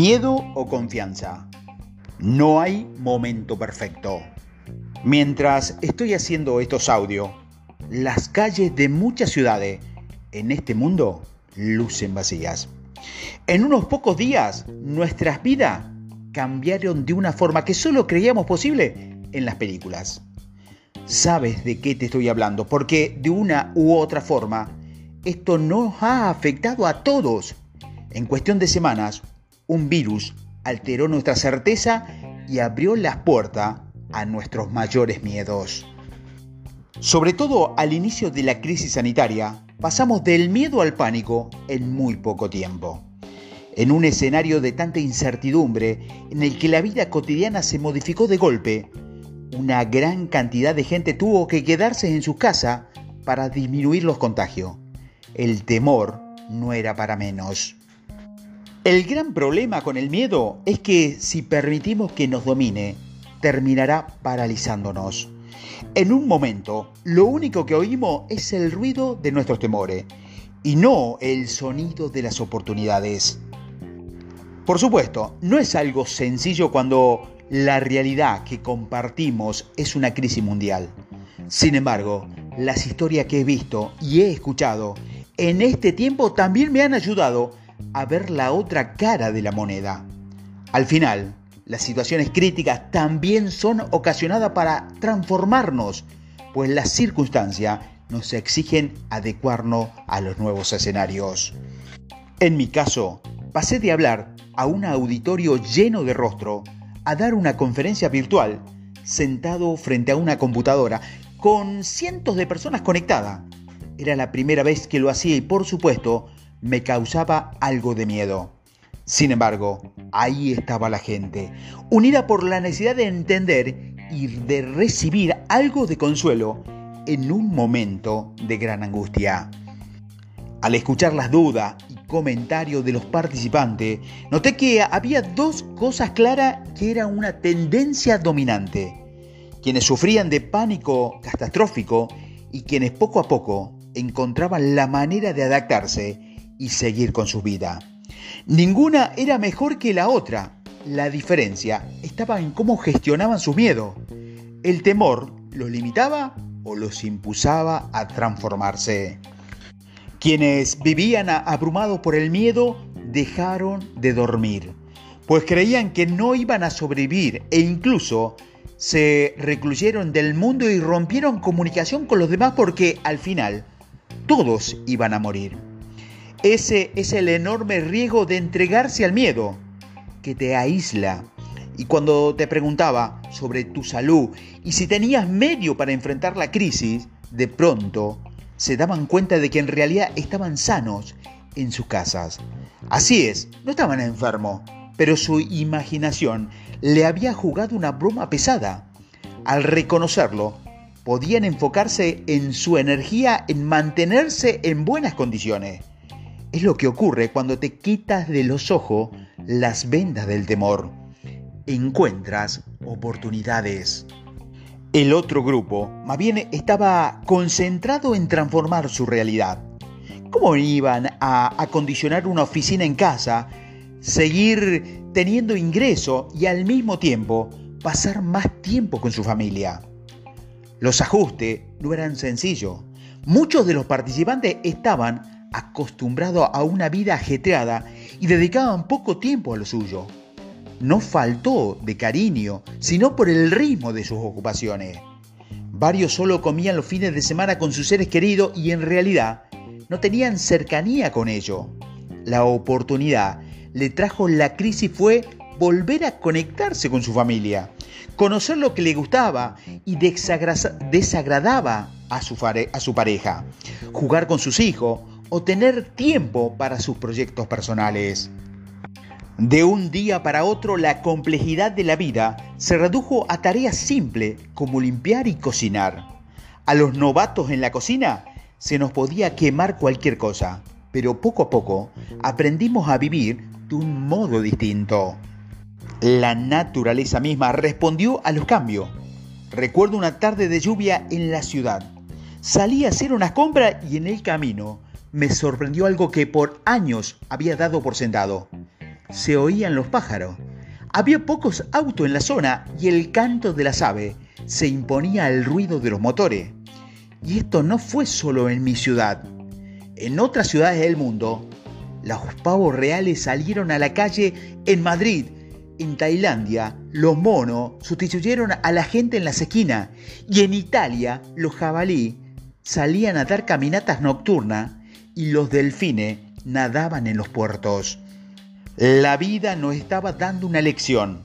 ¿Miedo o confianza? No hay momento perfecto. Mientras estoy haciendo estos audios, las calles de muchas ciudades en este mundo lucen vacías. En unos pocos días, nuestras vidas cambiaron de una forma que solo creíamos posible en las películas. ¿Sabes de qué te estoy hablando? Porque de una u otra forma, esto nos ha afectado a todos. En cuestión de semanas, un virus alteró nuestra certeza y abrió las puertas a nuestros mayores miedos. Sobre todo al inicio de la crisis sanitaria, pasamos del miedo al pánico en muy poco tiempo. En un escenario de tanta incertidumbre, en el que la vida cotidiana se modificó de golpe, una gran cantidad de gente tuvo que quedarse en sus casas para disminuir los contagios. El temor no era para menos. El gran problema con el miedo es que si permitimos que nos domine, terminará paralizándonos. En un momento, lo único que oímos es el ruido de nuestros temores y no el sonido de las oportunidades. Por supuesto, no es algo sencillo cuando la realidad que compartimos es una crisis mundial. Sin embargo, las historias que he visto y he escuchado en este tiempo también me han ayudado a ver la otra cara de la moneda. Al final, las situaciones críticas también son ocasionadas para transformarnos, pues las circunstancias nos exigen adecuarnos a los nuevos escenarios. En mi caso, pasé de hablar a un auditorio lleno de rostro a dar una conferencia virtual sentado frente a una computadora con cientos de personas conectadas. Era la primera vez que lo hacía y, por supuesto, me causaba algo de miedo. Sin embargo, ahí estaba la gente, unida por la necesidad de entender y de recibir algo de consuelo en un momento de gran angustia. Al escuchar las dudas y comentarios de los participantes, noté que había dos cosas claras que eran una tendencia dominante: quienes sufrían de pánico catastrófico y quienes poco a poco encontraban la manera de adaptarse y seguir con su vida. Ninguna era mejor que la otra. La diferencia estaba en cómo gestionaban su miedo. El temor los limitaba o los impulsaba a transformarse. Quienes vivían abrumados por el miedo dejaron de dormir, pues creían que no iban a sobrevivir e incluso se recluyeron del mundo y rompieron comunicación con los demás porque al final todos iban a morir. Ese es el enorme riesgo de entregarse al miedo, que te aísla. Y cuando te preguntaba sobre tu salud y si tenías medio para enfrentar la crisis, de pronto se daban cuenta de que en realidad estaban sanos en sus casas. Así es, no estaban enfermos, pero su imaginación le había jugado una broma pesada. Al reconocerlo, podían enfocarse en su energía en mantenerse en buenas condiciones. Es lo que ocurre cuando te quitas de los ojos las vendas del temor. Encuentras oportunidades. El otro grupo, más bien, estaba concentrado en transformar su realidad. ¿Cómo iban a acondicionar una oficina en casa, seguir teniendo ingreso y al mismo tiempo pasar más tiempo con su familia? Los ajustes no eran sencillos. Muchos de los participantes estaban acostumbrados a una vida ajetreada y dedicaban poco tiempo a lo suyo. No faltó de cariño, sino por el ritmo de sus ocupaciones. Varios solo comían los fines de semana con sus seres queridos y en realidad no tenían cercanía con ellos. La oportunidad le trajo la crisis fue volver a conectarse con su familia, conocer lo que le gustaba y desagradaba a su pareja, jugar con sus hijos, o tener tiempo para sus proyectos personales. De un día para otro, la complejidad de la vida se redujo a tareas simples como limpiar y cocinar. A los novatos en la cocina se nos podía quemar cualquier cosa, pero poco a poco aprendimos a vivir de un modo distinto. La naturaleza misma respondió a los cambios. Recuerdo una tarde de lluvia en la ciudad. Salí a hacer unas compras y en el camino me sorprendió algo que por años había dado por sentado: se oían los pájaros. Había pocos autos en la zona y el canto de las aves se imponía al ruido de los motores. Y esto no fue solo en mi ciudad. En otras ciudades del mundo, los pavos reales salieron a la calle en Madrid. En Tailandia, los monos sustituyeron a la gente en las esquinas. Y en Italia, los jabalí salían a dar caminatas nocturnas y los delfines nadaban en los puertos. La vida nos estaba dando una lección.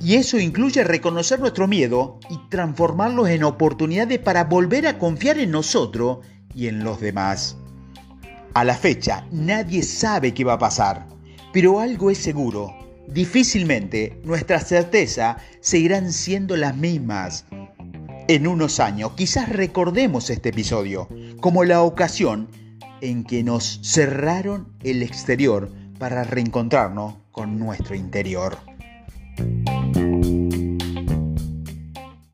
Y eso incluye reconocer nuestro miedo y transformarlos en oportunidades para volver a confiar en nosotros y en los demás. A la fecha, nadie sabe qué va a pasar, pero algo es seguro. Difícilmente nuestras certezas seguirán siendo las mismas. En unos años, quizás recordemos este episodio como la ocasión en que nos cerraron el exterior para reencontrarnos con nuestro interior.